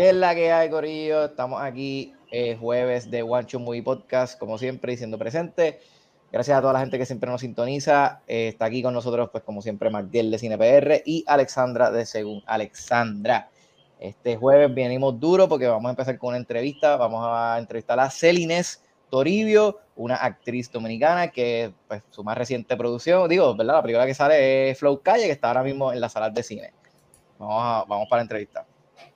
¿Qué es la que hay, Corillo? Estamos aquí jueves de One Two Movie Podcast, como siempre, y siendo presente. Gracias a toda la gente que siempre nos sintoniza. Está aquí con nosotros, pues como siempre, Magdiel de CinePR y Alexandra de Según Alexandra. Este jueves venimos duro porque vamos a empezar con una entrevista. Vamos a entrevistar a Celines Toribio, una actriz dominicana que pues, su más reciente producción, ¿verdad? La película que sale es Flow Calle, que está ahora mismo en las salas de cine. Vamos para la entrevista.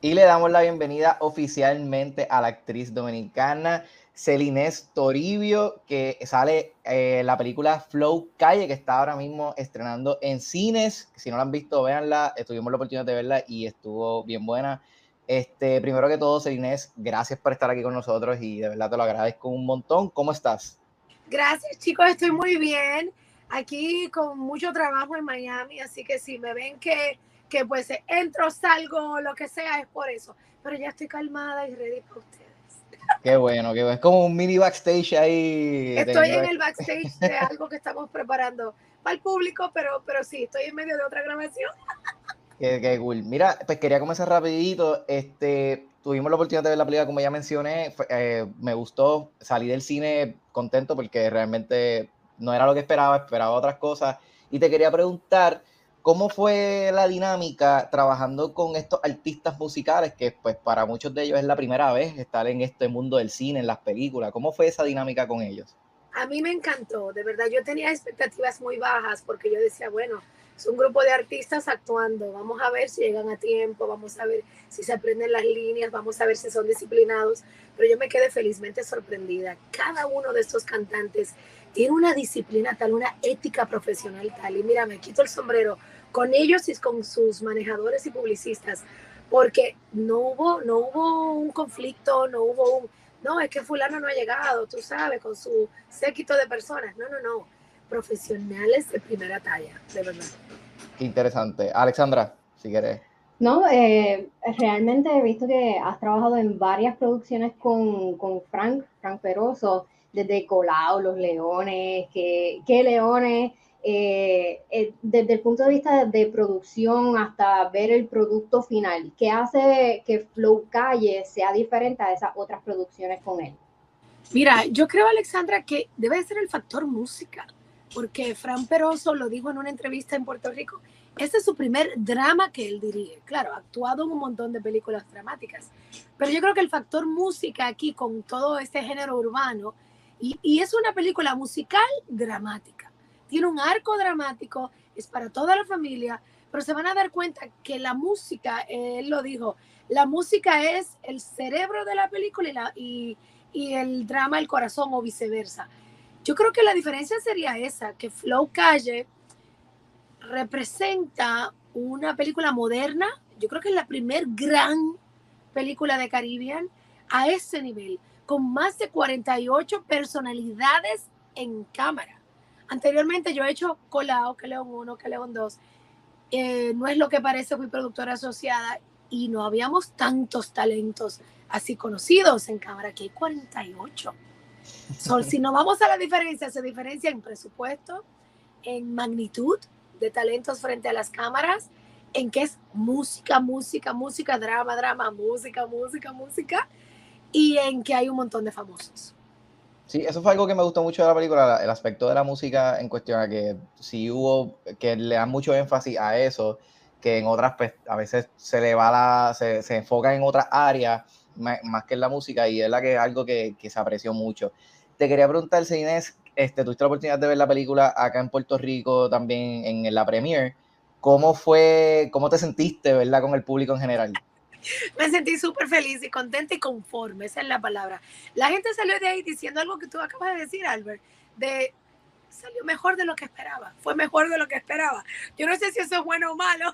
Y le damos la bienvenida oficialmente a la actriz dominicana Celines Toribio, que sale la película Flow Calle, que está ahora mismo estrenando en cines. Si no la han visto, véanla. Tuvimos la oportunidad de verla y estuvo bien buena. Primero que todo, Celines, gracias por estar aquí con nosotros y de verdad te lo agradezco un montón. ¿Cómo estás? Gracias, chicos. Estoy muy bien. Aquí con mucho trabajo en Miami, así que si me ven que pues entro, salgo, lo que sea, es por eso. Pero ya estoy calmada y ready para ustedes. Qué bueno, qué bueno. Es como un mini backstage ahí. Estoy en el backstage de algo que estamos preparando para el público, pero sí, estoy en medio de otra grabación. Qué cool. Mira, pues quería comenzar rapidito. Tuvimos la oportunidad de ver la película, como ya mencioné. Me gustó, salí del cine contento porque realmente no era lo que esperaba otras cosas. Y te quería preguntar, ¿cómo fue la dinámica trabajando con estos artistas musicales que pues para muchos de ellos es la primera vez estar en este mundo del cine, en las películas? ¿Cómo fue esa dinámica con ellos? A mí me encantó, de verdad. Yo tenía expectativas muy bajas porque yo decía, bueno, es un grupo de artistas actuando. Vamos a ver si llegan a tiempo, vamos a ver si se aprenden las líneas, vamos a ver si son disciplinados. Pero yo me quedé felizmente sorprendida. Cada uno de estos cantantes tiene una disciplina tal, una ética profesional tal. Y mira, me quito el sombrero con ellos y con sus manejadores y publicistas, porque no hubo un conflicto, no, es que fulano no ha llegado, tú sabes, con su séquito de personas. No. Profesionales de primera talla, de verdad. Qué interesante. Alexandra, si quieres. No, realmente he visto que has trabajado en varias producciones con Frank Perozo, desde Colao, Los Leones, ¿Qué Leones? Desde el punto de vista de producción hasta ver el producto final, ¿qué hace que Flow Calle sea diferente a esas otras producciones con él? Mira, yo creo, Alexandra, que debe ser el factor música, porque Frank Perozo lo dijo en una entrevista en Puerto Rico, este es su primer drama que él dirige, claro, ha actuado en un montón de películas dramáticas, pero yo creo que el factor música aquí con todo este género urbano, y es una película musical dramática. Tiene un arco dramático, es para toda la familia, pero se van a dar cuenta que la música, él lo dijo, la música es el cerebro de la película y el drama el corazón o viceversa. Yo creo que la diferencia sería esa, que Flow Calle representa una película moderna, yo creo que es la primer gran película de Caribbean a ese nivel, con más de 48 personalidades en cámara. Anteriormente yo he hecho Colao, que León 1, que León 2. No es lo que parece, fui productora asociada y no habíamos tantos talentos así conocidos en cámara, que hay 48. So, si nos vamos a la diferencia, se diferencia en presupuesto, en magnitud de talentos frente a las cámaras, en que es música, drama, música, y en que hay un montón de famosos. Sí, eso fue algo que me gustó mucho de la película, el aspecto de la música en cuestión, a que sí hubo, que le dan mucho énfasis a eso, que en otras, pues, a veces se enfoca en otras áreas, más que en la música, y es la que algo que se apreció mucho. Te quería preguntar, Inés, tuviste la oportunidad de ver la película acá en Puerto Rico, también en la premiere, ¿cómo te sentiste, verdad, con el público en general? Me sentí súper feliz y contenta y conforme, esa es la palabra. La gente salió de ahí diciendo algo que tú acabas de decir, Albert, salió mejor de lo que esperaba, fue mejor de lo que esperaba. Yo no sé si eso es bueno o malo.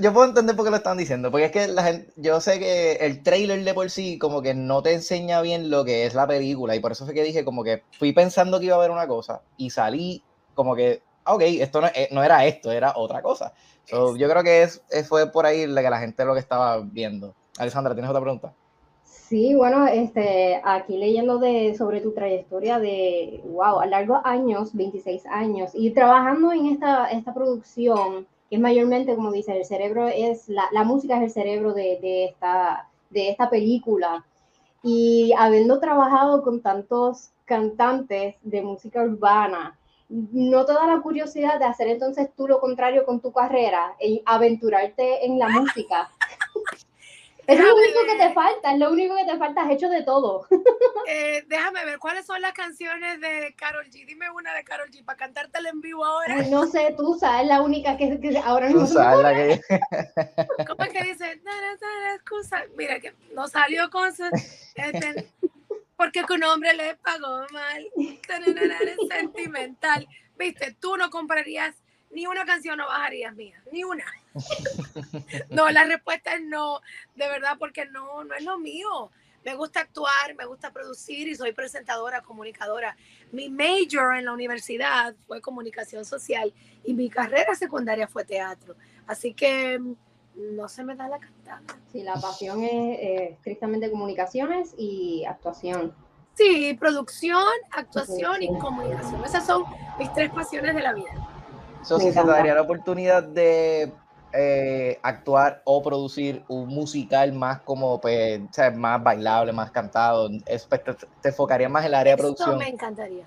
Yo puedo entender por qué lo están diciendo, porque es que yo sé que el trailer de por sí como que no te enseña bien lo que es la película y por eso fue que dije como que fui pensando que iba a haber una cosa y salí como que ok, esto no era esto, era otra cosa. So, yo creo que fue por ahí la que la gente lo que estaba viendo. Alexandra, ¿tienes otra pregunta? Sí, bueno, aquí leyendo sobre tu trayectoria wow, a largos años, 26 años, y trabajando en esta producción, que mayormente, como dicen, el cerebro es, la música es el cerebro de esta película. Y habiendo trabajado con tantos cantantes de música urbana, ¿no te da la curiosidad de hacer entonces tú lo contrario con tu carrera y aventurarte en la música? Es lo único que te falta, es lo único que te falta, has hecho de todo. Déjame ver, ¿cuáles son las canciones de Karol G? Dime una de Karol G para cantártela en vivo ahora. No sé, Tusa es la única que ahora no Tusa es la que... ¿Cómo es que dice? Mira, que no salió con su... porque un hombre le pagó mal. Es sentimental. Viste, tú no comprarías ni una canción, no bajarías mía, ni una. No, la respuesta es no, de verdad, porque no es lo mío. Me gusta actuar, me gusta producir y soy presentadora, comunicadora. Mi major en la universidad fue comunicación social y mi carrera secundaria fue teatro. Así que no se me da la cantada. Sí, la pasión es estrictamente comunicaciones y actuación. Sí, producción, actuación y comunicación. Esas son mis tres pasiones de la vida. So, si se te daría la oportunidad de actuar o producir un musical más como, pues, o sea, más bailable, más cantado, te enfocaría más en el área de producción. Eso me encantaría.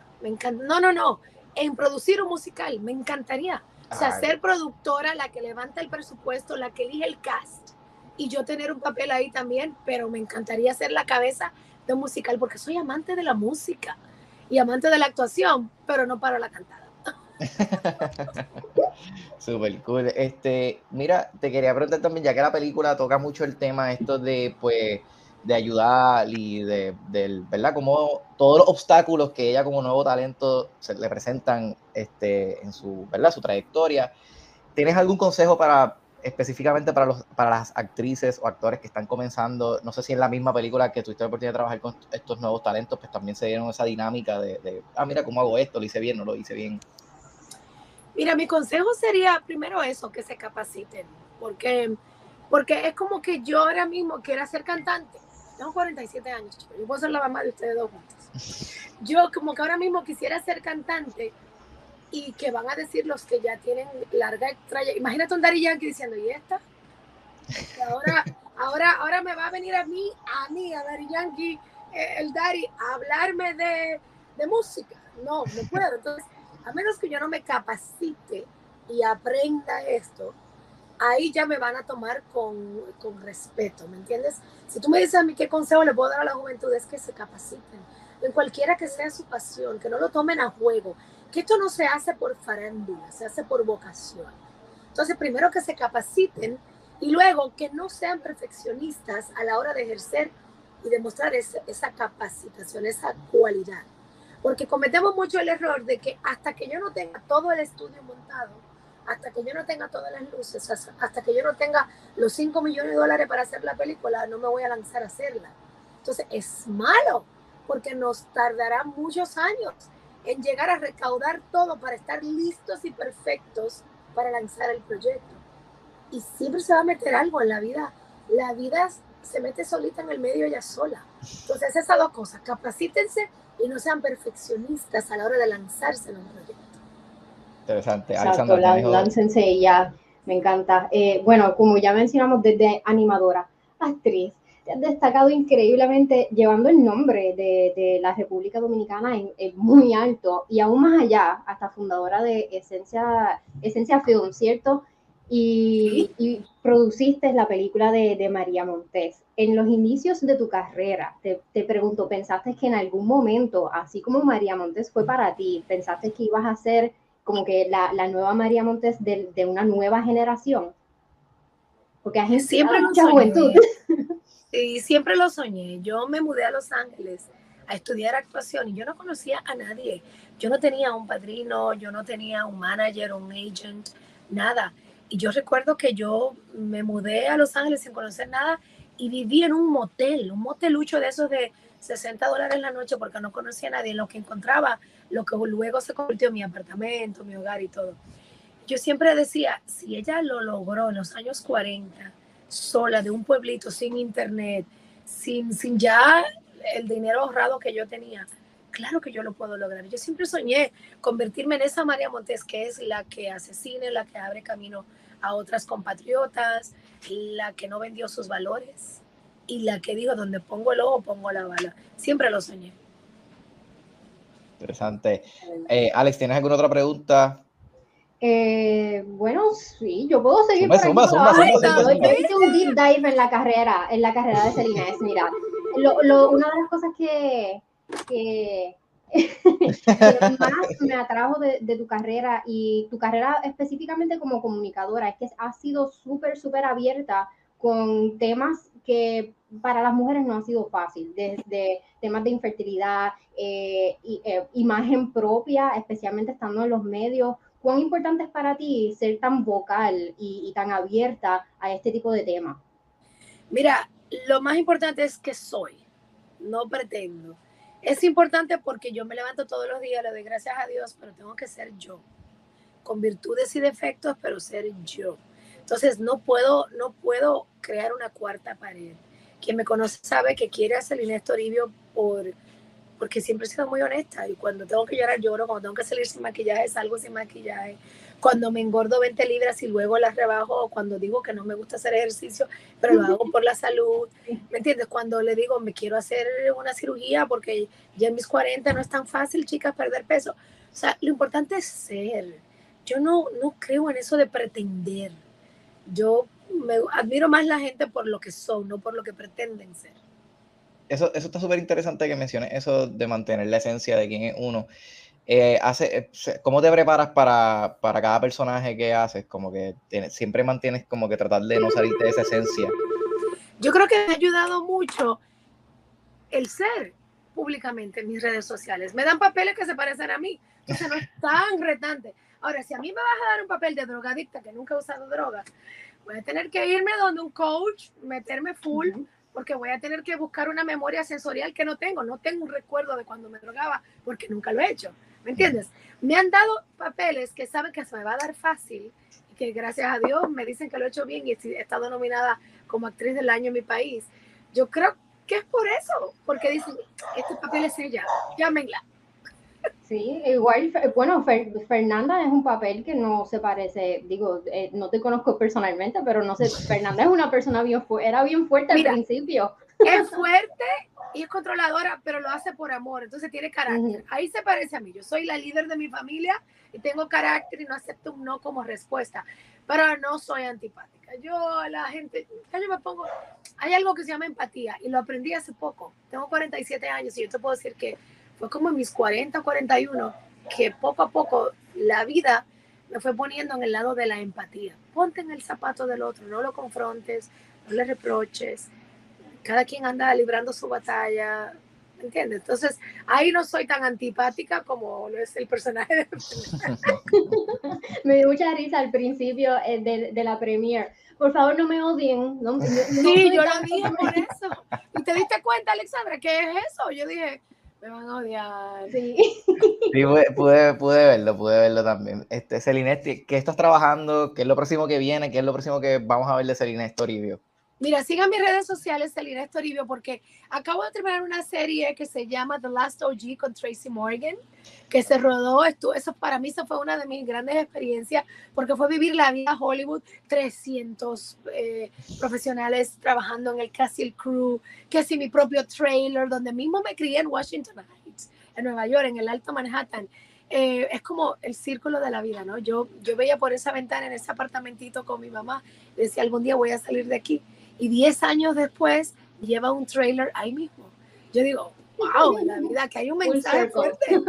En producir un musical, me encantaría. O sea, ser productora, la que levanta el presupuesto, la que elige el cast, y yo tener un papel ahí también, pero me encantaría ser la cabeza de un musical, porque soy amante de la música y amante de la actuación, pero no para la cantada. Super cool. Mira, te quería preguntar también, ya que la película toca mucho el tema esto de, pues, de ayudar y de ¿verdad? Como todos los obstáculos que ella como nuevo talento se le presentan en su, ¿verdad? Su trayectoria. ¿Tienes algún consejo para específicamente para las actrices o actores que están comenzando? No sé si en la misma película que tuviste la oportunidad de trabajar con estos nuevos talentos, pues también se dieron esa dinámica de mira, ¿cómo hago esto? ¿Lo hice bien? ¿No lo hice bien? Mira, mi consejo sería primero eso, que se capaciten, porque es como que yo ahora mismo quiero ser cantante. Tengo 47 años, chicos. Yo puedo ser la mamá de ustedes dos juntos. Yo como que ahora mismo quisiera ser cantante, y que van a decir los que ya tienen larga trayectoria. Imagínate un Daddy Yankee diciendo, ¿y esta? Que ahora me va a venir a Daddy Yankee, el Daddy, a hablarme de música. No puedo. Entonces, a menos que yo no me capacite y aprenda esto, ahí ya me van a tomar con respeto, ¿me entiendes? Si tú me dices a mí qué consejo le puedo dar a la juventud, es que se capaciten en cualquiera que sea su pasión, que no lo tomen a juego, que esto no se hace por farándula, se hace por vocación. Entonces, primero que se capaciten y luego que no sean perfeccionistas a la hora de ejercer y demostrar esa capacitación, esa cualidad. Porque cometemos mucho el error de que hasta que yo no tenga todo el estudio montado, hasta que yo no tenga todas las luces, hasta que yo no tenga los $5 millones para hacer la película, no me voy a lanzar a hacerla. Entonces es malo, porque nos tardará muchos años en llegar a recaudar todo para estar listos y perfectos para lanzar el proyecto. Y siempre se va a meter algo en la vida. La vida se mete solita en el medio, ella sola. Entonces esas dos cosas, capacítense y no sean perfeccionistas a la hora de lanzarse en un proyecto. Interesante. Exacto, láncense ya. Me encanta. Bueno, como ya mencionamos, desde animadora, actriz, te has destacado increíblemente llevando el nombre de la República Dominicana en muy alto y aún más allá, hasta fundadora de Esencia Film, ¿cierto? Y produciste la película de María Montez. En los inicios de tu carrera, te pregunto, ¿pensaste que en algún momento, así como María Montez fue para ti, pensaste que ibas a ser como que la nueva María Montez de una nueva generación? Porque has siempre mucha juventud. Sí, siempre lo soñé. Yo me mudé a Los Ángeles a estudiar actuación y yo no conocía a nadie. Yo no tenía un padrino, yo no tenía un manager, un agent, nada. Y yo recuerdo que yo me mudé a Los Ángeles sin conocer nada y viví en un motelucho de esos de $60 la noche porque no conocía a nadie. Lo que encontraba, lo que luego se convirtió en mi apartamento, mi hogar y todo. Yo siempre decía, si ella lo logró en los años 40, sola, de un pueblito, sin internet, sin ya el dinero ahorrado que yo tenía, claro que yo lo puedo lograr. Yo siempre soñé convertirme en esa María Montez, que es la que hace cine, la que abre camino a otras compatriotas, la que no vendió sus valores y la que dijo, donde pongo el ojo, pongo la bala. Siempre lo soñé. Interesante. Alex, ¿tienes alguna otra pregunta? Bueno, sí, yo puedo seguir por ahí. Yo hice un deep dive en la carrera de Celines. Mira, una de las cosas que más me atrajo de tu carrera, y tu carrera específicamente como comunicadora, es que has sido súper abierta con temas que para las mujeres no han sido fácil, desde temas de infertilidad, imagen propia, especialmente estando en los medios. ¿Cuán importante es para ti ser tan vocal y tan abierta a este tipo de temas? Mira, lo más importante es que soy, no pretendo. Es importante porque yo me levanto todos los días, le doy gracias a Dios, pero tengo que ser yo, con virtudes y defectos, pero ser yo. Entonces no puedo crear una cuarta pared. Quien me conoce sabe que quiere a Celines Toribio porque siempre he sido muy honesta, y cuando tengo que llorar, lloro, cuando tengo que salir sin maquillaje, salgo sin maquillaje, cuando me engordo 20 libras y luego las rebajo, o cuando digo que no me gusta hacer ejercicio, pero lo hago por la salud, ¿me entiendes? Cuando le digo, me quiero hacer una cirugía porque ya en mis 40 no es tan fácil, chicas, perder peso. O sea, lo importante es ser. Yo no creo en eso de pretender. Yo me admiro más la gente por lo que son, no por lo que pretenden ser. Eso está súper interesante que menciones eso de mantener la esencia de quién es uno. ¿Cómo te preparas para cada personaje que haces? Como que siempre mantienes como que tratar de no salirte de esa esencia. Yo creo que me ha ayudado mucho el ser públicamente en mis redes sociales. Me dan papeles que se parecen a mí. Entonces no es tan retante. Ahora, si a mí me vas a dar un papel de drogadicta que nunca he usado droga, voy a tener que irme donde un coach, meterme full, porque voy a tener que buscar una memoria sensorial que no tengo. No tengo un recuerdo de cuando me drogaba porque nunca lo he hecho, ¿me entiendes? Me han dado papeles que saben que se me va a dar fácil y que gracias a Dios me dicen que lo he hecho bien y he estado nominada como actriz del año en mi país. Yo creo que es por eso, porque dicen, este papel es ella, llámenla. Sí, igual, bueno, Fernanda es un papel que no se parece, digo, no te conozco personalmente, pero no sé, Fernanda es una persona bien fuerte al principio. Es fuerte y es controladora, pero lo hace por amor, entonces tiene carácter. Ahí se parece a mí, yo soy la líder de mi familia y tengo carácter y no acepto un no como respuesta, pero no soy antipática. Yo me pongo, hay algo que se llama empatía y lo aprendí hace poco, tengo 47 años y yo te puedo decir que fue como en mis 40, 41, que poco a poco la vida me fue poniendo en el lado de la empatía. Ponte en el zapato del otro, no lo confrontes, no le reproches. Cada quien anda librando su batalla, ¿entiendes? Entonces, ahí no soy tan antipática como lo es el personaje de... Me dio mucha risa al principio de la premiere. Por favor, no me odien. Sí, yo lo dije por eso. ¿Y te diste cuenta, Alexandra, qué es eso? Yo dije... Me van a odiar. Sí, pude verlo también. Celines, ¿qué estás trabajando? ¿Qué es lo próximo que viene? ¿Qué es lo próximo que vamos a ver de Celines Toribio? Mira, sigan mis redes sociales, Celines Toribio, porque acabo de terminar una serie que se llama The Last OG con Tracy Morgan, que se rodó. Eso para mí fue una de mis grandes experiencias, porque fue vivir la vida Hollywood, 300 profesionales trabajando en el Castle Crew, que si mi propio trailer, donde mismo me crié en Washington Heights, en Nueva York, en el Alto Manhattan. Es como el círculo de la vida, ¿no? Yo veía por esa ventana en ese apartamentito con mi mamá, decía, algún día voy a salir de aquí. Y 10 años después lleva un trailer ahí mismo. Yo digo, wow, la vida, que hay un mensaje fuerte.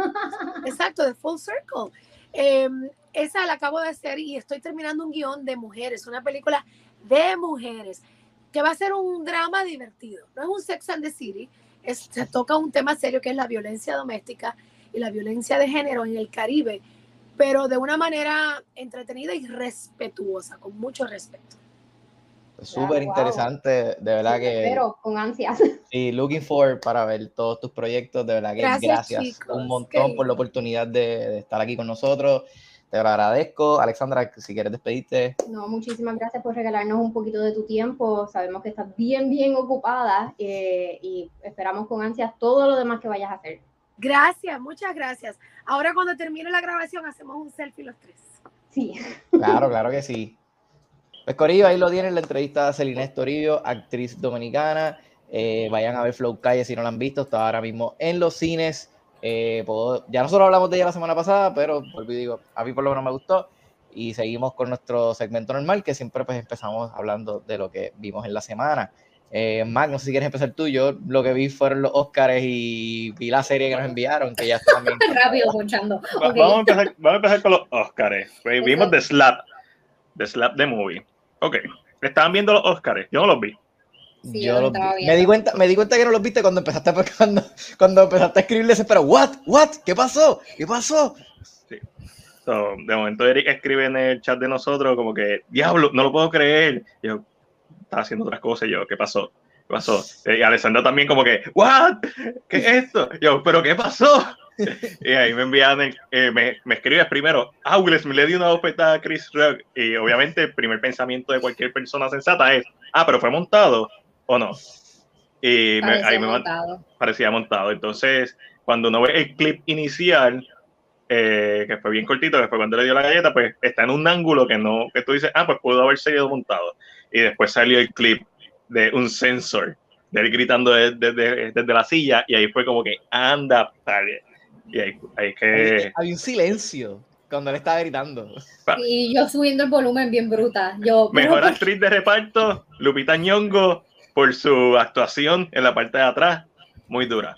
Exacto, de Full Circle. Esa la acabo de hacer y estoy terminando un guión de mujeres, una película de mujeres, que va a ser un drama divertido. No es un Sex and the City, se toca un tema serio que es la violencia doméstica y la violencia de género en el Caribe, pero de una manera entretenida y respetuosa, con mucho respeto. Súper interesante, wow. De verdad sí, que... Pero con ansias. Sí, looking forward para ver todos tus proyectos, de verdad que gracias chicos, un montón por la oportunidad de estar aquí con nosotros, te lo agradezco. Alexandra, si quieres despedirte. No, muchísimas gracias por regalarnos un poquito de tu tiempo, sabemos que estás bien ocupada y esperamos con ansias todo lo demás que vayas a hacer. Gracias, muchas gracias. Ahora cuando termine la grabación hacemos un selfie los tres. Sí. Claro que sí. Pues Corillo, ahí lo tienen, la entrevista a Celines Toribio, actriz dominicana. Vayan a ver Flow Calle si no la han visto, está ahora mismo en los cines. Ya nosotros hablamos de ella la semana pasada, pero digo, a mí por lo menos me gustó. Y seguimos con nuestro segmento normal, que siempre pues empezamos hablando de lo que vimos en la semana. Mac, no sé si quieres empezar tú. Yo lo que vi fueron los Oscars y vi la serie que nos enviaron, que ya está bien. Rápido, ponchando. Okay. Vamos a empezar con los Oscars. Vimos The Slap de Movie. Ok, estaban viendo los Oscars, yo no los vi. Sí, yo los vi. Me di cuenta que no los viste cuando empezaste, cuando empezaste a escribirle ese, pero ¿what? ¿Qué pasó? Sí. So, de momento Eric escribe en el chat de nosotros como que, diablo, no lo puedo creer. Y yo, haciendo otras cosas, yo, ¿qué pasó? Y Alexandra también como que, ¿what? ¿Qué es esto? Yo, ¿pero qué pasó? Y ahí me envían, me escribes primero, Will Smith le dio una oferta a Chris Rock, y obviamente el primer pensamiento de cualquier persona sensata es, ¿pero fue montado o no? Y parecía montado. Entonces, cuando uno ve el clip inicial, que fue bien cortito, después cuando le dio la galleta, pues está en un ángulo que tú dices, pues pudo haber sido montado. Y después salió el clip de un sensor, de él gritando desde la silla, y ahí fue como que, anda, dale. Y ahí que... Había un silencio cuando él estaba gritando. Y yo subiendo el volumen bien bruta. Mejor actriz de reparto, Lupita Nyong'o, por su actuación en la parte de atrás, muy dura.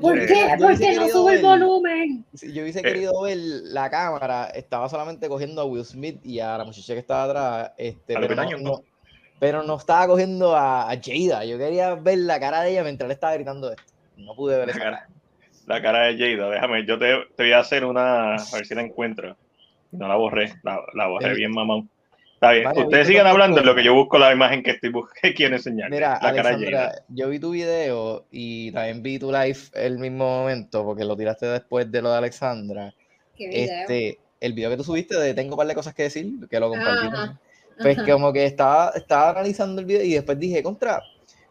¿Por qué? ¿Por qué no sube el volumen? Yo hubiese querido ver la cámara, estaba solamente cogiendo a Will Smith y a la muchacha que estaba atrás, pero no estaba cogiendo a Jada. Yo quería ver la cara de ella mientras le estaba gritando esto. No pude ver la cara de Jada. Déjame, yo te voy a hacer una, a ver si la encuentro. No la borré, la borré bien, mamón. Está bien, vale, ustedes sigan hablando en lo que yo busco la imagen que quiero enseñar. Mira, Alexandra, yo vi tu video y también vi tu live el mismo momento, porque lo tiraste después de lo de Alexandra. ¿Qué video? El video que tú subiste de Tengo un par de cosas que decir, que lo compartimos. Pues como que estaba analizando el video y después dije, contra,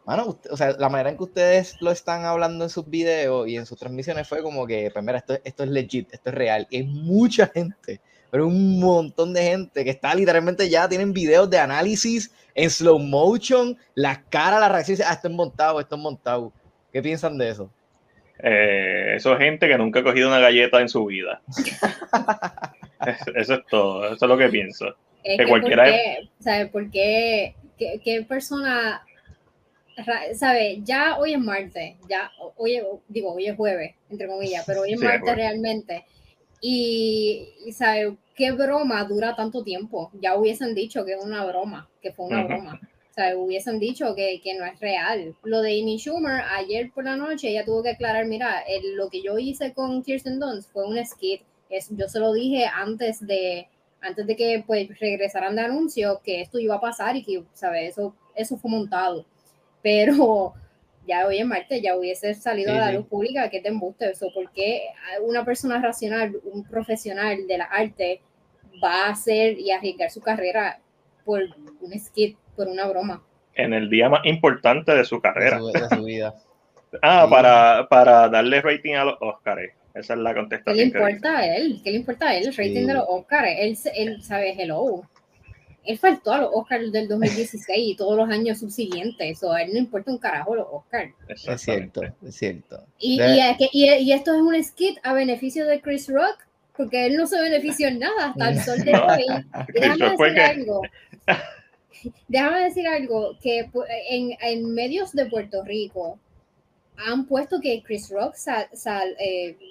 mano, la manera en que ustedes lo están hablando en sus videos y en sus transmisiones fue como que, pues mira, esto es legit, esto es real. Y hay mucha gente, pero un montón de gente que está literalmente ya tienen videos de análisis en slow motion, las caras, las reacciones, esto es montado. ¿Qué piensan de eso? Eso es gente que nunca ha cogido una galleta en su vida. Eso es todo, eso es lo que pienso. ¿Sabes por qué? ¿Qué persona? ¿Sabes? Ya hoy es martes, hoy es jueves, entre comillas, pero hoy es martes realmente. Y ¿sabes qué broma dura tanto tiempo? Ya hubiesen dicho que es una broma, que fue una broma. ¿Sabes? Hubiesen dicho que no es real. Lo de Amy Schumer, ayer por la noche ella tuvo que aclarar, mira, lo que yo hice con Kirsten Dunst fue un skit. Yo se lo dije antes de que pues regresaran de anuncio que esto iba a pasar y que, ¿sabes? Eso fue montado. Pero... ya hoy en martes ya hubiese salido a la luz pública que te embuste eso, porque una persona racional, un profesional de la arte va a hacer y arriesgar su carrera por un skit, por una broma. En el día más importante de su carrera. De su vida. Para darle rating a los Oscars. Esa es la contestación. ¿Qué le importa a él? El rating de los Oscars. Él sabe, hello. Él faltó a los Oscars del 2016 y todos los años subsiguientes. Eso a él no importa un carajo los Oscars. Es cierto. Y esto es un skit a beneficio de Chris Rock, porque él no se benefició en nada hasta el sol de hoy. Déjame decir algo, que en medios de Puerto Rico han puesto que Chris Rock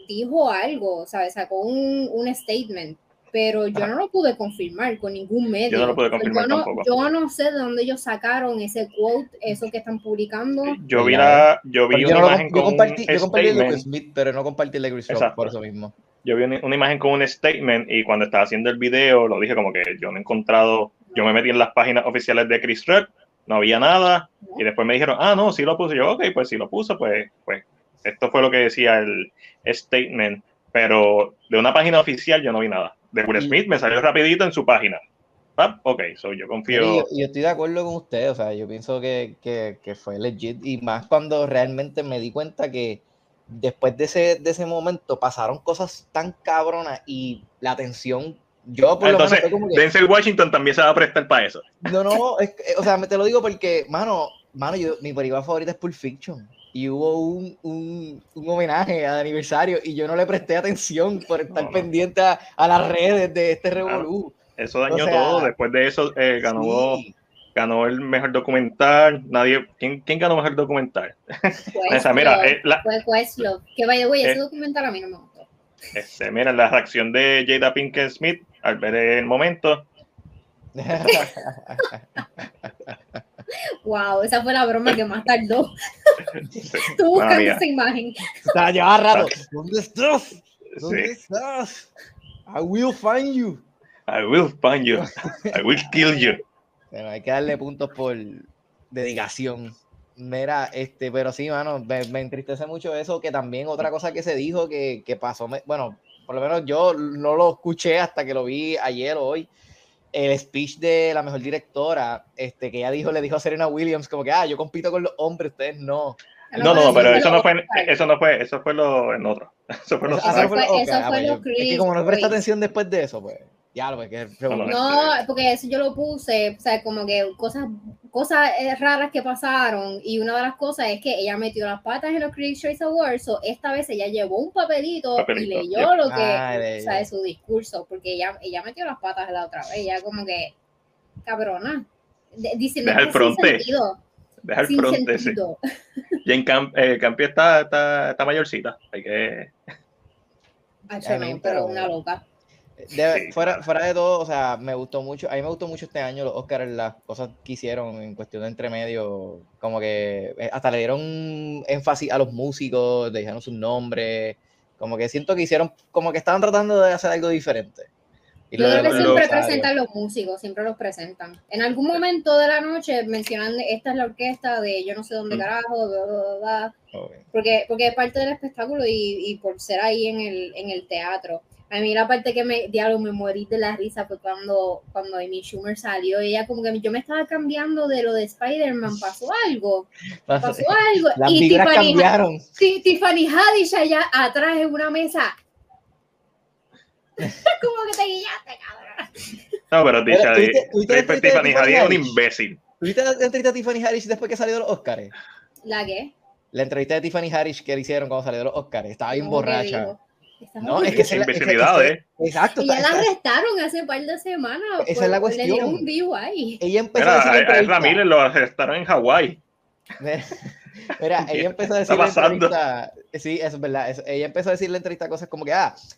dijo algo, ¿sabes? Sacó un statement. Pero yo no lo pude confirmar con ningún medio. Yo no lo pude confirmar tampoco. Yo no sé de dónde ellos sacaron ese quote, eso que están publicando. Yo compartí el de Will Smith, pero no compartí el de Chris Rock por eso mismo. Yo vi una imagen con un statement y cuando estaba haciendo el video lo dije como que yo no he encontrado, yo me metí en las páginas oficiales de Chris Rock, no había nada, y después me dijeron, no, sí lo puso. Yo, ok, pues sí lo puso, pues esto fue lo que decía el statement, pero de una página oficial yo no vi nada. De Will Smith me salió rapidito en su página. Yo confío. Yo estoy de acuerdo con usted, o sea, yo pienso que fue legit, y más cuando realmente me di cuenta que después de ese momento pasaron cosas tan cabronas y la tensión Yo por entonces, lo menos, como que... Denzel Washington también se va a prestar para eso. No, es, o sea, te lo digo porque, mano, yo, mi película favorita es Pulp Fiction. Y hubo un homenaje al aniversario y yo no le presté atención por estar pendiente a las redes de este revolú. Eso dañó todo. Después de eso ganó el mejor documental. ¿Quién ganó mejor documental? Fue Questlove. Que vaya, güey, ese documental a mí no me gustó. Mira, la reacción de Jada Pinkett Smith al ver el momento. Wow, esa fue la broma que más tardó. Sí, tú buscando esa imagen. Está ya raro. ¿Dónde estás? ¿Dónde estás? I will find you. I will find you. I will kill you. Bueno, hay que darle puntos por dedicación. Mira, pero sí, mano, me entristece mucho eso, que también otra cosa que se dijo que pasó, bueno, por lo menos yo no lo escuché hasta que lo vi ayer o hoy, el speech de la mejor directora, que ella le dijo a Serena Williams, como que, yo compito con los hombres, ustedes no. No, pero eso fue en otro. Eso fue lo Chris. Es que como no presta atención después de eso, pues, ya lo que es. No, porque eso yo lo puse, o sea, como que cosas raras que pasaron, y una de las cosas es que ella metió las patas en los Critics' Choice Awards, o esta vez ella llevó un papelito y leyó lo que, o sea, de su discurso, porque ella metió las patas la otra vez, ella como que, cabrona, diciendo que sin sentido. Deja el fronte, sí. Y en Campi está mayorcita, hay que... pero una loca. Fuera de todo, o sea, a mí me gustó mucho este año los Oscars, las cosas que hicieron en cuestión de entremedio, como que hasta le dieron énfasis a los músicos, le dijeron sus nombres, como que siento que hicieron, como que estaban tratando de hacer algo diferente. Yo creo que siempre presentan los músicos, siempre los presentan. En algún momento de la noche mencionan, esta es la orquesta de yo no sé dónde carajo, bla, bla, bla, bla. Okay. Porque es parte del espectáculo y por ser ahí en el teatro. A mí la parte que me morí de la risa fue cuando Amy Schumer salió, ella como que yo me estaba cambiando de lo de Spider-Man, pasó algo. Las vibras cambiaron. Sí, Tiffany Haddish allá atrás en una mesa. Como que te guillaste, cabrón. No, pero Tiffany Haddish es un imbécil. ¿Tuviste la entrevista de Tiffany Haddish después que salió de los Oscars? ¿La qué? La entrevista de Tiffany Haddish que le hicieron cuando salió de los Oscars. Estaba bien borracha. No, es que es imbecilidad, exacto. Ya la arrestaron hace un par de semanas. Esa es la cuestión. Le dieron un DUI. Ella empezó a decir. A Ramírez lo arrestaron en Hawái. Mira, ella empezó a decir la entrevista. Sí, eso es verdad. Ella empezó a decirle entrevista cosas como que,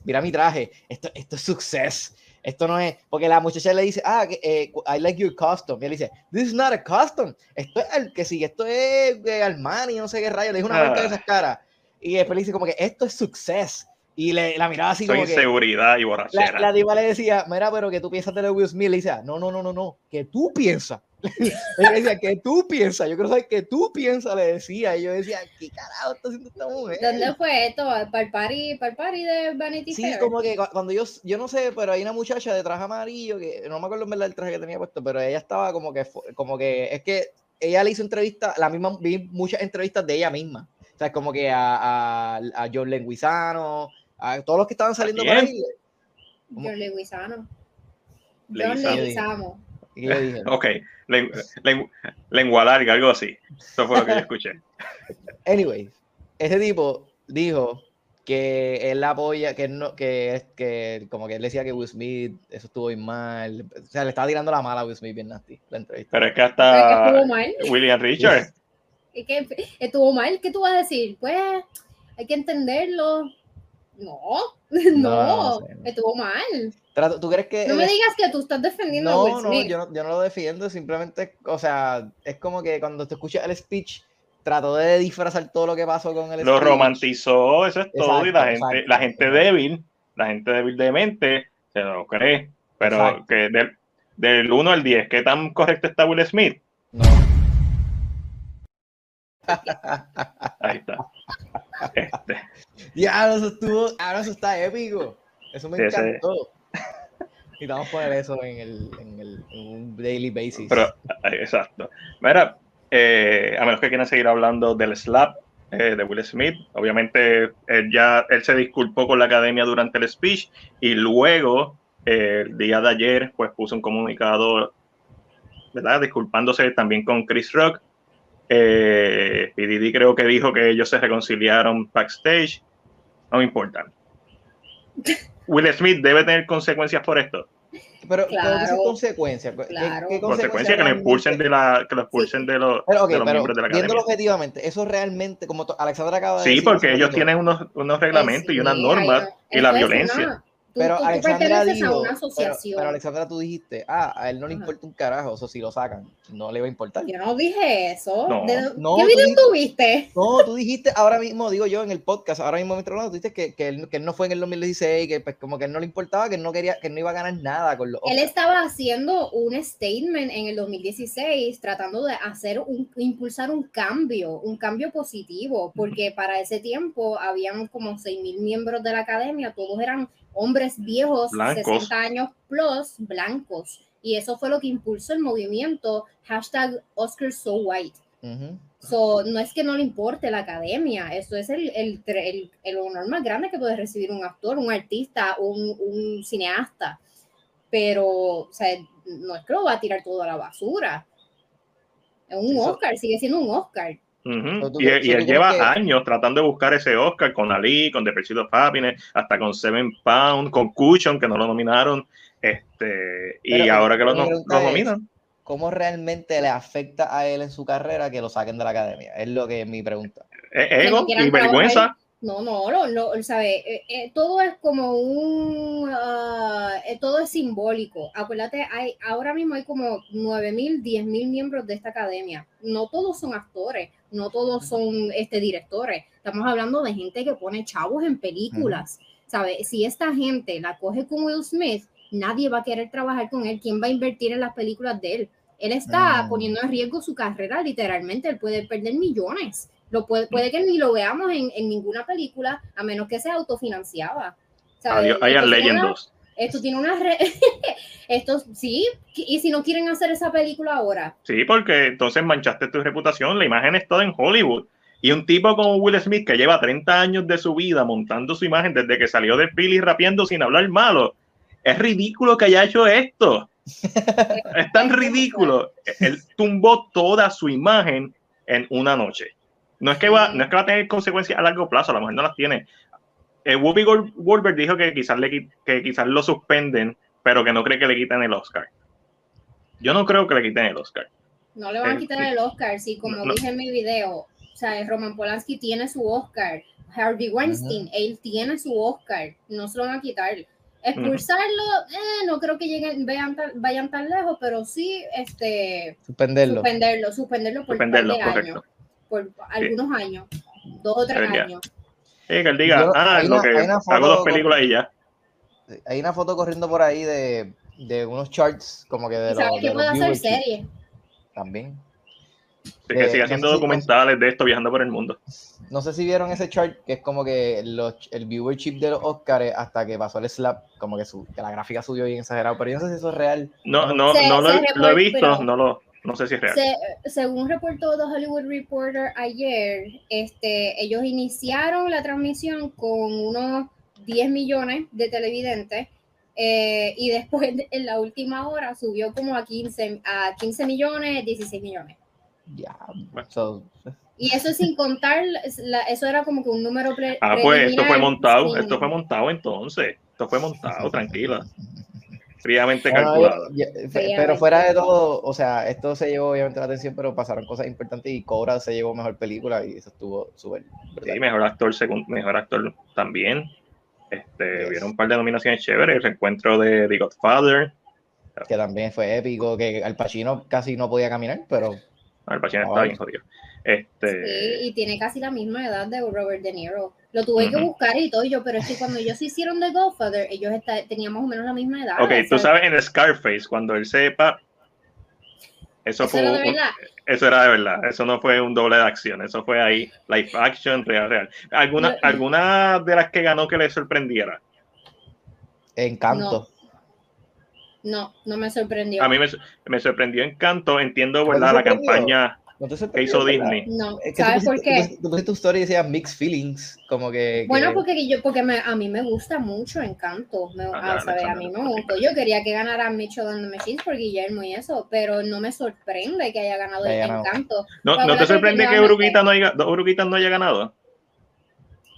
mira mi traje, esto es success. Esto no es, porque la muchacha le dice, I like your custom. Y él dice, this is not a custom. Esto es el que sigue, esto es Armani, no sé qué rayo. Le dijo una marca de esas caras. Y después le dice como que esto es success. Y la miraba así como inseguridad y borrachera. La diva le decía, mira, pero que tú piensas de lo de Will Smith. Le decía, no, que tú piensas. Ella decía, que tú piensas. Yo creo saber que tú piensas, le decía. Y yo decía, ¿qué carajo está haciendo esta mujer? ¿Dónde fue esto? ¿Para el party de Vanity Fair? Sí, como que cuando yo no sé, pero hay una muchacha de traje amarillo, que no me acuerdo en verdad el traje que tenía puesto, pero ella estaba como que es que ella le hizo entrevista, vi muchas entrevistas de ella misma. O sea, como que a John Leguizano, a todos los que estaban saliendo por ahí. John Leguizamo. ¿Qué le dije? Ok, lengua larga, algo así. Eso fue lo que yo escuché. Anyway, ese tipo dijo que él apoya, que como que él decía que Will Smith, eso estuvo bien mal. O sea, le estaba tirando la mala a Will Smith, bien nasty, la entrevista. Pero es que hasta William Richards. Es que estuvo mal, ¿qué tú vas a decir? Pues, hay que entenderlo. No, estuvo mal. ¿Tú crees que no me digas que tú estás defendiendo a Will Smith? No, yo no lo defiendo, simplemente, o sea, es como que cuando te escuchas el speech, trató de disfrazar todo lo que pasó con el speech. Lo romantizó, eso es todo, exacto, y la gente débil de mente, se lo cree, pero exacto. Que del 1 al 10, ¿qué tan correcto está Will Smith? No. Ahí está. Ya, eso está épico. Eso me encantó. Y vamos a poner eso en un daily basis. Pero, exacto. Mira, a menos que quieran seguir hablando del slap de Will Smith, obviamente él se disculpó con la academia durante el speech y luego el día de ayer pues puso un comunicado, ¿verdad?, disculpándose también con Chris Rock. PDD creo que dijo que ellos se reconciliaron backstage. No me importa. Will Smith debe tener consecuencias por esto. Pero claro, consecuencias. Claro. ¿Qué consecuencias que lo expulsen de la, de los miembros de la academia? Viéndolo objetivamente, eso realmente, como Alexandra acaba de decir. Sí, porque ellos tienen unos reglamentos y unas normas y la violencia. No. Pero Alexandra dijo, pero Alexandra, tú dijiste, a él no le importa un carajo, eso si lo sacan, no le va a importar. Yo no dije eso. No. ¿Qué video tuviste? No, tú dijiste, ahora mismo, digo yo en el podcast, ahora mismo mientras hablando, tú dijiste que él no fue en el 2016, que pues, como que él no le importaba, que él no quería, que él no iba a ganar nada con los Oscars. Él estaba haciendo un statement en el 2016, tratando de hacer impulsar un cambio positivo, porque para ese tiempo habían como 6,000 miembros de la academia, todos eran hombres viejos, blancos. 60 años plus, blancos. Y eso fue lo que impulsó el movimiento #OscarsSoWhite. Uh-huh. So, no es que no le importe la academia, eso es el honor más grande que puede recibir un actor, un artista, un cineasta. Pero o sea, no es que lo va a tirar todo a la basura. Es un Oscar, sigue siendo un Oscar. Uh-huh. Y él lleva años tratando de buscar ese Oscar con Ali, con The Pursuit of Happiness, hasta con Seven Pound, con Cushion, que no lo nominaron, y ahora que lo nominan. ¿Cómo realmente le afecta a él en su carrera que lo saquen de la academia? Es lo que es mi pregunta. Ego y vergüenza. No, ¿sabes? Todo es como todo es simbólico. Acuérdate, ahora mismo hay como 9,000, 10,000 miembros de esta academia. No todos son actores, no todos son directores. Estamos hablando de gente que pone chavos en películas, ¿sabes? Si esta gente la coge con Will Smith, nadie va a querer trabajar con él. ¿Quién va a invertir en las películas de él? Él está poniendo en riesgo su carrera, literalmente. Él puede perder millones. Puede que ni lo veamos en ninguna película, a menos que sea autofinanciada. Hayan leyendas. Esto tiene una red. Sí, y si no quieren hacer esa película ahora. Sí, porque entonces manchaste tu reputación, la imagen es toda en Hollywood. Y un tipo como Will Smith, que lleva 30 años de su vida montando su imagen desde que salió de Philly rapeando sin hablar malo, es ridículo que haya hecho esto. Es tan ridículo. Él tumbó toda su imagen en una noche. No es que va a tener consecuencias a largo plazo, a lo mejor no las tiene. Whoopi Goldberg dijo que quizás lo suspenden, pero que no cree que le quiten el Oscar. Yo no creo que le quiten el Oscar. No le van a quitar el Oscar, sí, como dije en mi video. O sea, Roman Polanski tiene su Oscar. Harvey Weinstein, él tiene su Oscar. No se lo van a quitar. Expulsarlo, no creo que vayan tan lejos, pero sí suspenderlo por un par de años. Por algunos años, 2 o 3 años. Sí, que él diga, hago 2 películas y ya. Hay una foto corriendo por ahí de unos charts, como que de ¿sabes qué puede hacer series? También. De que siga haciendo documentales de esto, viajando por el mundo. No sé si vieron ese chart, que es como que el viewership de los Oscars hasta que pasó el slap, como que la gráfica subió bien exagerado, pero yo no sé si eso es real. No lo he visto, pero no sé si es real. Según reportó The Hollywood Reporter ayer, ellos iniciaron la transmisión con unos 10 millones de televidentes y después en la última hora subió como a 15 millones, 16 millones. Ya. Yeah. Y eso sin contar, eso era como que un número preliminar. Pues esto fue montado entonces. Esto fue montado, tranquila. Fríamente calculado. Pero fuera de todo, o sea, esto se llevó obviamente la atención, pero pasaron cosas importantes y Cobra se llevó mejor película y eso estuvo súper. Sí, mejor actor también. Hubieron un par de nominaciones chéveres, el reencuentro de The Godfather. Que también fue épico, que Al Pacino casi no podía caminar, pero... Al Pacino está bien jodido. Sí, y tiene casi la misma edad de Robert De Niro. Lo tuve que buscar y todo, pero es que cuando ellos se hicieron The Godfather, ellos tenían más o menos la misma edad. Ok, tú sabes, en Scarface, cuando él sepa, eso era de verdad, eso no fue un doble de acción, eso fue ahí, live action, real. ¿Alguna de las que ganó que le sorprendiera? Encanto. No me sorprendió. A mí me sorprendió Encanto, entiendo, ¿verdad? La campaña... ¿No te hizo Disney? No, es que ¿sabes por qué? Tú pusiste tu story y decías mixed feelings, como que... Bueno, porque a mí me gusta mucho Encanto, a mí me gustó. Yo quería que ganara Mitchell and the Machines por Guillermo y eso, pero no me sorprende que haya ganado Encanto. ¿No te sorprende que Bruguita no haya ganado?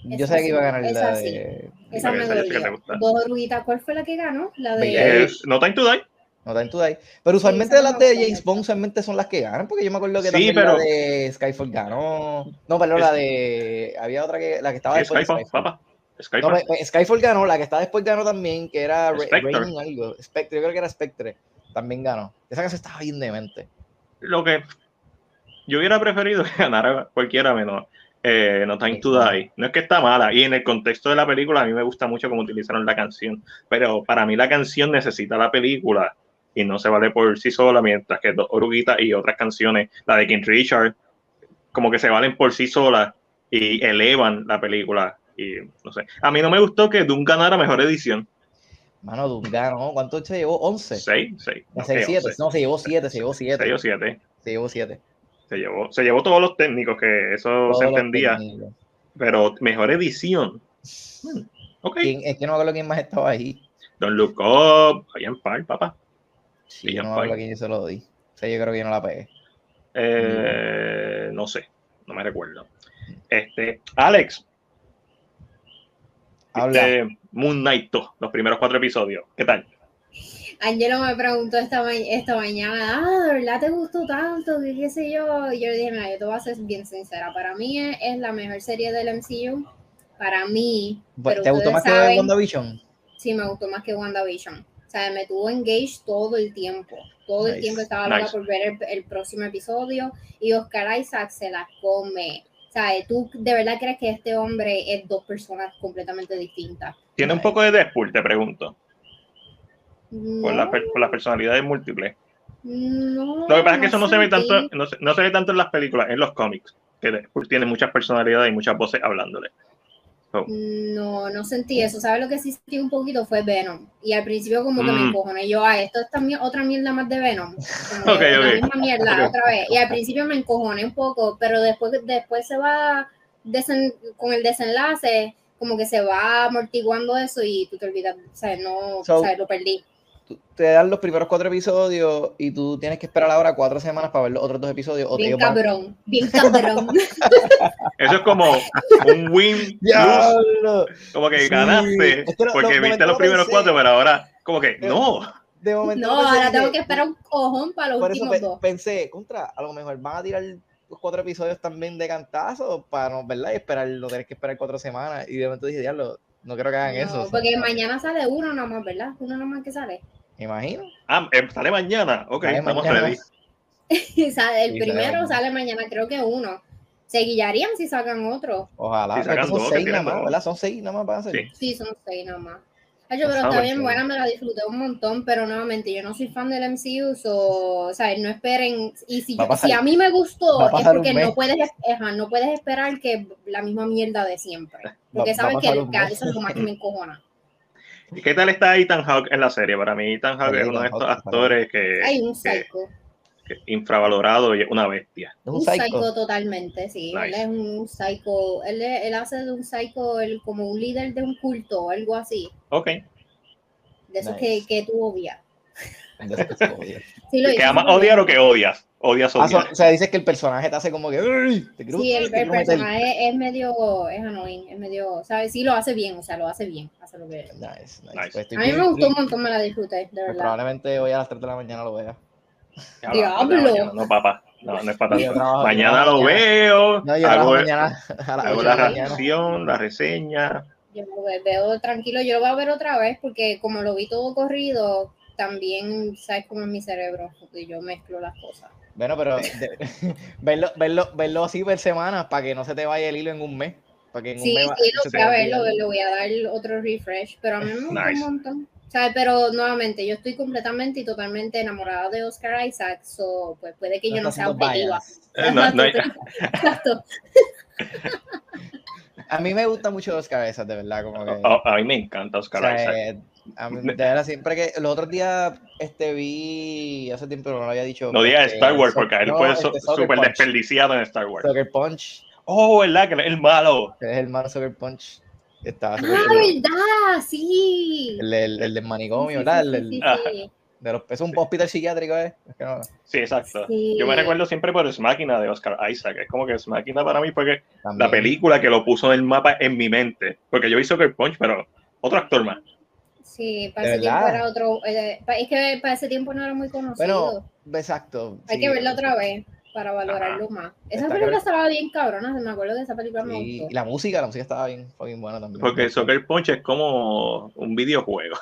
Yo sabía que iba a ganar la de... Esa me dolió. Bruguita, ¿cuál fue la que ganó? La de... No Time to Die. No Time to Die. Pero usualmente las de James Bond usualmente son las que ganan, porque yo me acuerdo que también la de Skyfall ganó. No, perdón, la de... Había otra que... La que estaba después. Skyfall. No, Skyfall ganó, la que estaba después ganó también, que era Raining algo. Spectre, yo creo que era Spectre. También ganó. Esa casa estaba bien demente. Lo que... Yo hubiera preferido que ganara cualquiera menos No Time to Die. No es que está mala, y en el contexto de la película a mí me gusta mucho cómo utilizaron la canción, pero para mí la canción necesita la película y no se vale por sí sola, mientras que Dos Oruguitas y otras canciones, la de King Richard, como que se valen por sí solas y elevan la película. Y no sé, a mí no me gustó que Doom ganara mejor edición. Mano, Doom ganó, ¿cuánto se llevó? ¿11? 6, 6. No, se llevó 7, se llevó 7. Se llevó 7. Se llevó 7. Se llevó todos los técnicos, que eso todos se entendía. Pero mejor edición. Okay. Es que no me acuerdo quién más estaba ahí. Don't Look Up, Ian Park, papá. Sí, Ian no me acuerdo quién se lo di. O sea, yo creo que yo no la pegué. No sé, no me recuerdo. Alex. Habla. Moon Knight 2, los primeros 4 episodios. ¿Qué tal? Angelo me preguntó esta mañana, de verdad te gustó tanto, qué sé yo. Y yo le dije, mira, yo te voy a ser bien sincera. Para mí es la mejor serie del MCU. Para mí. Pero ¿te gustó más que WandaVision? Sí, me gustó más que WandaVision. O sea, me tuvo engaged todo el tiempo. Todo el tiempo estaba loca por ver el próximo episodio. Y Oscar Isaac se la come. O sea, ¿tú de verdad crees que este hombre es dos personas completamente distintas? Tiene un poco de Deadpool, te pregunto. Por las personalidades múltiples. Lo que pasa es que eso no se ve tanto en las películas, en los cómics, que Deadpool tiene muchas personalidades y muchas voces hablándole. No sentí eso. ¿Sabes lo que sí sentí un poquito? Fue Venom. Y al principio como que me encojoné. Yo, esto es también otra mierda más de Venom. La misma mierda otra vez. Y al principio me encojoné un poco, pero después se va con el desenlace, como que se va amortiguando eso y tú te olvidas, lo perdí. Te dan los primeros 4 episodios y tú tienes que esperar ahora 4 semanas para ver los otros 2 episodios. Bien cabrón. Eso es como un win. Como que ganaste porque viste los primeros 4, pero ahora como que no. De momento no, ahora tengo que esperar un cojón para los últimos 2. Pensé, a lo mejor van a tirar los 4 episodios también de cantazo para no, ¿verdad? Y no tenés que esperar 4 semanas. Y de momento dije, diablo, no creo que hagan eso. Porque mañana sale uno nada más, ¿verdad? Uno nada más que sale. Me imagino. Sale mañana. Ok, estamos ready. El primero sale mañana, creo que uno. Se guillarían si sacan otro. Ojalá. Si sacan son 6 nada más, ¿verdad? Son 6 nada más para hacer. Sí, son 6 nada más. Ay, pero está bien buena, me la disfruté un montón, pero nuevamente yo no soy fan del MCU, no esperen. Y si a mí me gustó, es porque no puedes esperar que la misma mierda de siempre. Porque sabes que eso es lo más que me encojona. ¿Y qué tal está Ethan Hawke en la serie? Para mí Ethan Hawke es uno de estos actores que... Hay un psycho. Infravalorado y una bestia. Un psycho totalmente, sí. Nice. Él es un psycho. Él hace de un psycho como un líder de un culto, algo así. Ok. De esos que tú odias. Sí, que amas odiar o que odias. Odias. O sea, dices que el personaje te hace como que... Sí, el personaje es medio... Es annoying, es medio... ¿sabes? Sí, lo hace bien, lo hace bien. Hace lo que... Nice. Pues a mí me gustó un montón, me la disfruté, de verdad. Pues probablemente hoy a las 3 de la mañana lo vea. Diablo. No, papá. No es para tanto. Mañana lo veo. Hago la reacción, la reseña. Yo lo veo tranquilo. Yo lo voy a ver otra vez porque como lo vi todo corrido, también sabes cómo es mi cerebro. Porque yo mezclo las cosas. Bueno, pero verlo así por semanas para que no se te vaya el hilo en un mes. Lo voy a dar otro refresh. Pero a mí me gusta un montón. ¿Sabes? Pero nuevamente, yo estoy completamente y totalmente enamorada de Oscar Isaac, pues puede que yo no sea objetiva. Exacto. A mí me gusta mucho Dos Cabezas, de verdad. Como que, a mí me encanta Oscar Isaac. A mí, de verdad, siempre que los otros días vi, hace tiempo no lo había dicho. No digas Star Wars, porque él fue súper desperdiciado en Star Wars. Sucker Punch. Oh, ¿verdad? Que es el malo. Que es el malo Sucker Punch. Ah, ¿verdad? Sí. El del manicomio, ¿verdad? De los pesos, un hospital psiquiátrico, ¿eh? Es que no. Sí, exacto. Sí. Yo me recuerdo siempre por Ex Machina de Oscar Isaac. Es como que Ex Machina para mí porque la película que lo puso en el mapa en mi mente. Porque yo vi Sucker Punch, pero otro actor más. Sí, para ese tiempo era otro. Es que para ese tiempo no era muy conocido. Bueno, exacto. Hay que verlo otra vez para valorarlo más. Esa película estaba bien cabrona, me acuerdo que esa película me gustó. Y la música estaba bien, fue bien buena también. Porque Sucker Punch es como un videojuego,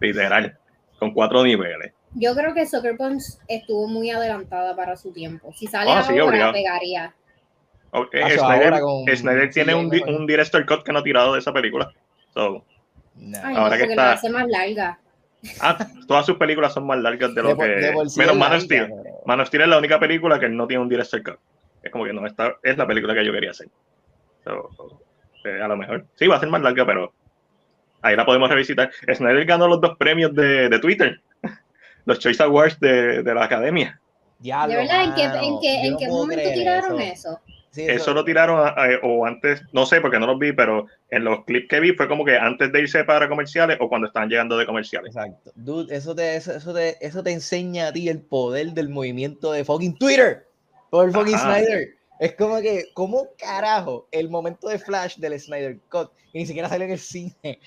literal. Con 4 niveles. Yo creo que Sucker Punch estuvo muy adelantada para su tiempo. Si sale ahora, sí, pegaría. Okay, Snyder tiene un director cut que no ha tirado de esa película. Ahora que está... la hace más larga. Todas sus películas son más largas de lo que... Menos Man of Steel. Man of Steel es la única película que no tiene un director cut. Es como que no está... Es la película que yo quería hacer. A lo mejor... Sí, va a ser más larga, pero... Ahí la podemos revisitar. Snyder ganó los 2 premios de Twitter. Los Choice Awards de la Academia. Ya, ¿de verdad? ¿En qué momento tiraron eso? Sí, eso lo tiraron o antes, no sé, porque no los vi, pero en los clips que vi fue como que antes de irse para comerciales o cuando estaban llegando de comerciales. Exacto. Dude, eso te enseña a ti el poder del movimiento de fucking Twitter. Por fucking Snyder. Es como que, ¿cómo carajo el momento de Flash del Snyder Cut? Y ni siquiera salió en el cine.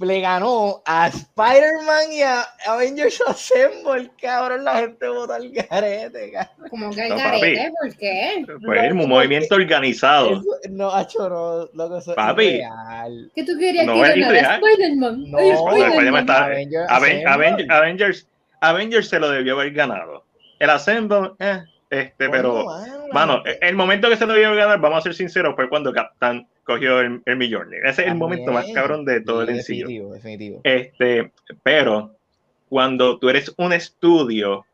Le ganó a Spider-Man y a Avengers Assemble, cabrón. La gente votó al garete, cabrón. ¿Cómo que al garete? ¿Por qué? Pues un movimiento organizado. Eso, no, Acho, no, loco, eso papi, es real. ¿Qué tú querías que ganara Spider-Man? No, Spider-Man está... Avengers se lo debió haber ganado. El Assemble, pero... Mano, el momento que se lo debió ganar, vamos a ser sinceros, fue cuando Captain cogió el Mjolnir. Ese es el momento más cabrón de todo el ensillo. Definitivo. Pero cuando tú eres un estudio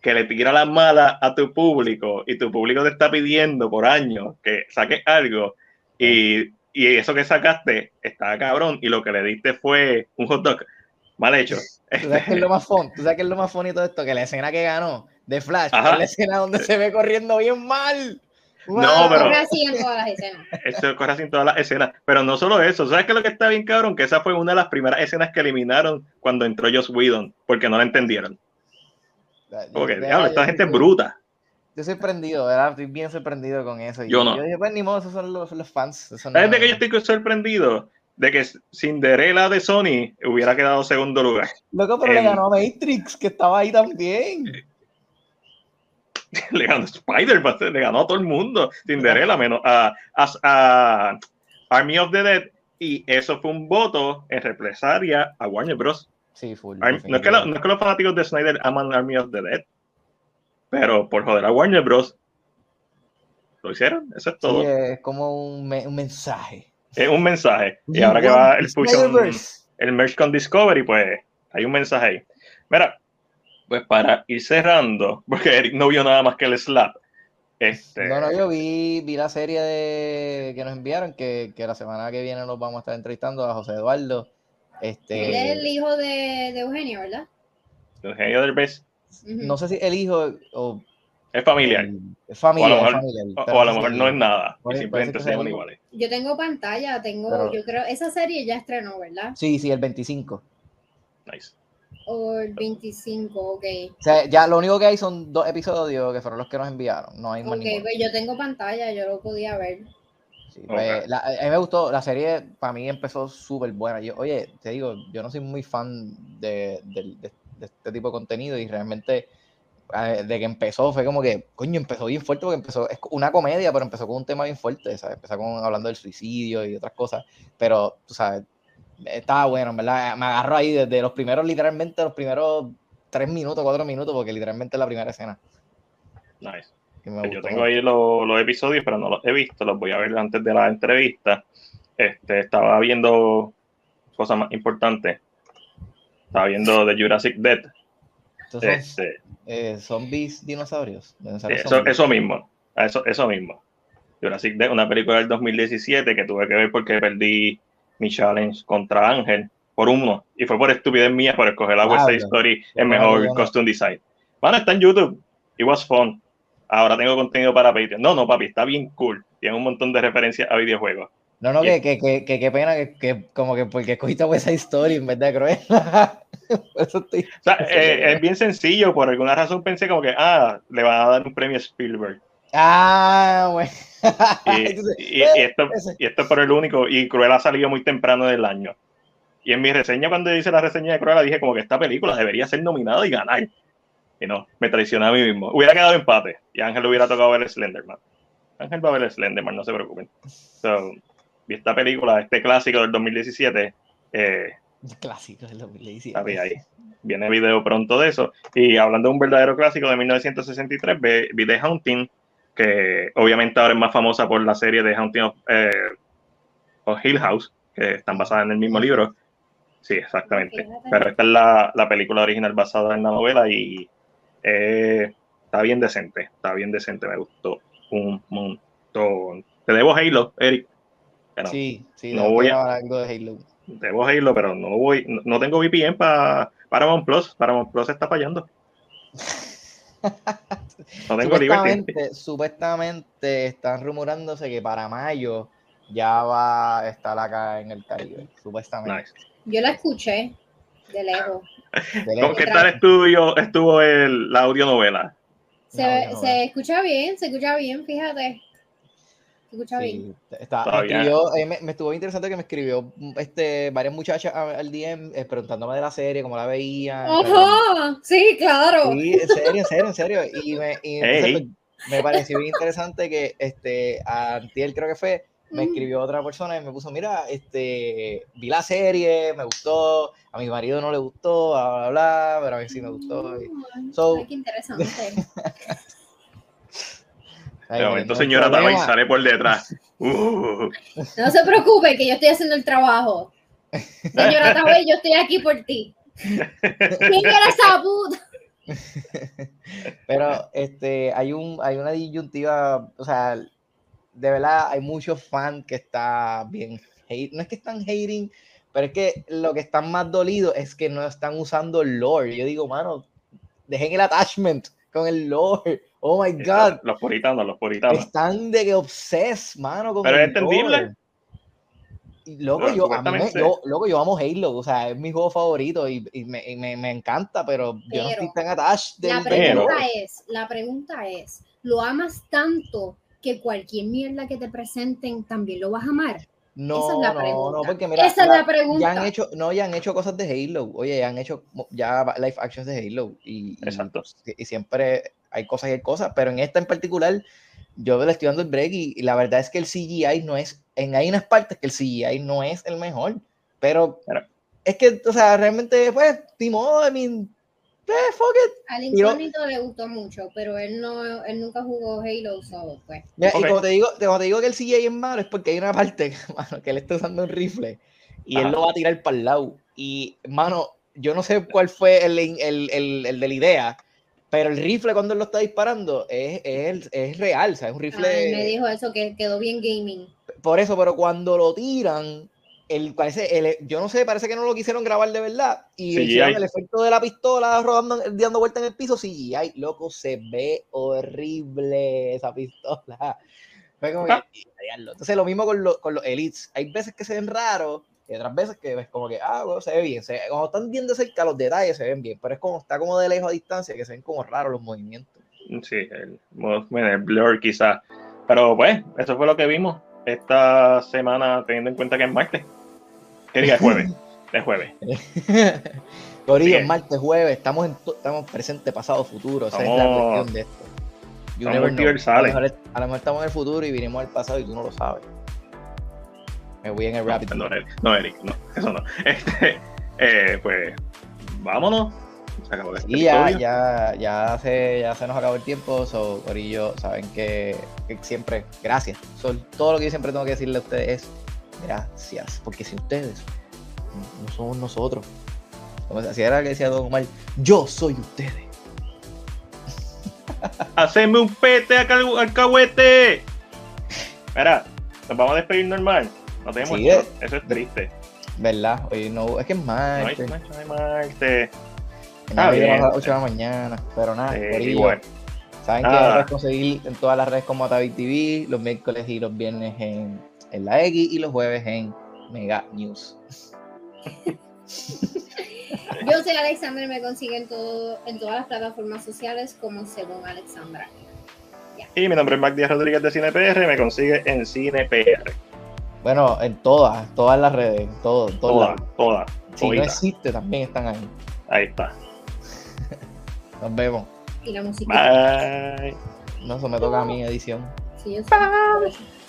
que le tira la mala a tu público y tu público te está pidiendo por años que saques algo y eso que sacaste está cabrón y lo que le diste fue un hot dog mal hecho. ¿Tú sabes qué es lo más fun? ¿Tú sabes qué es lo más fun y todo esto? Que la escena que ganó de Flash es la escena donde se ve corriendo bien mal. Wow, no, pero corre así en todas las escenas. Eso corre así en todas las escenas. Pero no solo eso. ¿Sabes qué es lo que está bien, cabrón? Que esa fue una de las primeras escenas que eliminaron cuando entró Joss Whedon, porque no la entendieron. Porque, diablo, esta gente es bruta. Yo soy sorprendido, ¿verdad? Estoy bien sorprendido con eso. Yo no. Yo dije, pues ni modo, esos son los fans. ¿Sabes de que yo estoy sorprendido? De que Cinderella de Sony hubiera quedado segundo lugar. Loco, pero le ganó a Matrix, que estaba ahí también. Le ganó Spider-Man, le ganó a todo el mundo. Cinderella, menos a Army of the Dead. Y eso fue un voto en represalia a Warner Bros. Sí, full. No es que los fanáticos de Snyder aman Army of the Dead, pero por joder a Warner Bros. Lo hicieron, eso es todo. Sí, es como un mensaje. Es un mensaje. Y ahora que va el merch con Discovery, pues hay un mensaje ahí. Mira, pues para ir cerrando, porque Eric no vio nada más que el slap. Yo vi la serie que nos enviaron, que la semana que viene nos vamos a estar entrevistando a José Eduardo. Él es el hijo de Eugenio, ¿verdad? Eugenio Derbez. No sé si el hijo o... Es familiar. Es familiar. O a lo mejor no es nada. Pues, simplemente se llaman iguales. Yo tengo pantalla, yo creo... Esa serie ya estrenó, ¿verdad? Sí, el 25. Nice. O el 25, ok. O sea, ya lo único que hay son 2 episodios que fueron los que nos enviaron. No hay más ninguno. Pues yo tengo pantalla, yo lo podía ver. Sí, pues, a mí me gustó, la serie para mí empezó súper buena. Oye, te digo, yo no soy muy fan de este tipo de contenido y realmente de que empezó fue como que, coño, empezó bien fuerte porque es una comedia, pero empezó con un tema bien fuerte, ¿sabes? Empezó hablando del suicidio y otras cosas, pero, tú sabes, estaba bueno, en verdad, me agarró ahí desde los primeros 3 minutos, 4 minutos, porque literalmente es la primera escena. Nice. Yo tengo ahí los episodios, pero no los he visto, los voy a ver antes de la entrevista. Estaba viendo cosas más importantes. Estaba viendo The Jurassic Dead. Entonces, zombies, dinosaurios. Eso mismo. Jurassic Dead, una película del 2017 que tuve que ver porque perdí mi challenge contra Ángel por uno. Y fue por estupidez mía por escoger la West Side Story en mejor costume design. Bueno, está en YouTube. It was fun. Ahora tengo contenido para Patreon. No, no, papi, está bien cool. Tiene un montón de referencias a videojuegos. No, no, yeah. Qué pena que como que porque escogiste West Side Story en vez de Cruella. O sea, es bien sencillo. Por alguna razón pensé como que, le van a dar un premio a Spielberg. Bueno. Y esto es por el único. Y Cruella salió muy temprano del año. Y en mi reseña, cuando hice la reseña de Cruella, dije como que esta película debería ser nominada y ganar. Y no, me traicioné a mí mismo. Hubiera quedado empate y a Ángel le hubiera tocado ver Slenderman. Ángel va a ver Slenderman, no se preocupen. So, y esta película, este clásico del 2017. Clásico del 2017. Ahí. Viene video pronto de eso. Y hablando de un verdadero clásico de 1963, vi The Haunting, que obviamente ahora es más famosa por la serie The Haunting of Hill House, que están basadas en el mismo libro. Sí, exactamente. Pero esta es la película original basada en la novela y está bien decente. Está bien decente, me gustó un montón. Te debo Halo, Eric. Pero sí, no voy a hablar algo de Halo. Debo Halo, pero no tengo VPN para Paramount Plus. Paramount Plus está fallando. No tengo libertad. Supuestamente están rumorándose que para mayo ya va a estar acá en el Caribe. Supuestamente. Nice. Yo la escuché de lejos. ¿Con qué tal estuvo la audionovela? Se escucha bien, fíjate. Sí, me estuvo interesante que me escribió varias muchachas al DM preguntándome de la serie, cómo la veían. Sí, claro. Sí, en serio. Me pareció bien interesante que antier creo que fue, me escribió otra persona y me puso, mira, vi la serie, me gustó, a mi marido no le gustó, bla, bla, bla, pero a mí sí me gustó. Qué interesante. Pero entonces, señora, también sale por detrás. No se preocupe, que yo estoy haciendo el trabajo. Señora Tabay, yo estoy aquí por ti. ¿Quién era esa puta? Pero hay una disyuntiva, o sea, de verdad hay muchos fans que están bien hate. No es que están hating, pero es que lo que están más dolidos es que no están usando el lore. Yo digo, mano, dejen el attachment con el lore. Oh my God. Los puritanos. Están de que obses, mano. Con pero es entendible. Loco, yo amo Halo. O sea, es mi juego favorito y me encanta, pero yo no estoy tan attached del La pregunta es, ¿lo amas tanto que cualquier mierda que te presenten también lo vas a amar? No, esa es la pregunta. No, porque mira, esa es la pregunta. Ya han hecho cosas de Halo. Oye, ya han hecho live actions de Halo. Exacto. Y siempre hay cosas y hay cosas, pero en esta en particular yo le estoy dando el break y la verdad es que el CGI no es, hay unas partes que el CGI no es el mejor, pero es que, o sea, realmente pues, Timón, fuck it. Al Incógnito le gustó mucho, pero él nunca jugó Halo, so, pues. Mira, okay. Y como te digo que el CGI es malo, es porque hay una parte, mano, que él está usando un rifle y él lo va a tirar para el lado y, mano, yo no sé cuál fue el de la idea. Pero el rifle cuando él lo está disparando es real, o sea, es un rifle... Ay, me dijo eso, que quedó bien gaming. Por eso, pero cuando lo tiran, yo no sé, parece que no lo quisieron grabar de verdad, y hicieron el efecto de la pistola rodando, dando vuelta en el piso, CGI, loco, se ve horrible esa pistola. Fue como que... Entonces lo mismo con los Elites, hay veces que se ven raros, y otras veces que ves como que, bueno, se ve bien. Cuando están bien de cerca, los detalles se ven bien, pero es como está como de lejos a distancia, que se ven como raros los movimientos. Sí, el blur quizás. Pero pues, eso fue lo que vimos esta semana, teniendo en cuenta que es martes. ¿Qué día es jueves? Es jueves. Corillo, martes, jueves, estamos presente, pasado, futuro. Esa es la cuestión de esto. A lo mejor estamos en el futuro y vinimos al pasado y tú no lo sabes. Me voy en el rapid. No, Eric, no, eso no. Pues vámonos. Se acabó el episodio. Ya se nos acabó el tiempo. So, Corillo, saben que siempre, gracias. Todo lo que yo siempre tengo que decirle a ustedes es gracias. Porque sin ustedes no somos nosotros. Como así era que decía Don Omar, yo soy ustedes. ¡Haceme un pete al cahuete! Mira, nos vamos a despedir normal. No tenemos sí, eso es triste. ¿Verdad? Oye, no, es que es martes. No hay martes. Mañana iremos a las 8 de la mañana, pero nada, sí, igual. Saben que puedes conseguir en todas las redes como Atavi TV, los miércoles y los viernes en la X y los jueves en Mega News. Yo soy Alexandra y me consiguen en todas las plataformas sociales como según Alexandra. Yeah. Y mi nombre es Mac Díaz Rodríguez de CinePR y me consigue en CinePR. Bueno, en todas las redes, en todas. Si no existe, también están ahí. Ahí está. Nos vemos. Y la música. Bye. No, eso me toca a mí, edición. Sí, yo sé. Bye.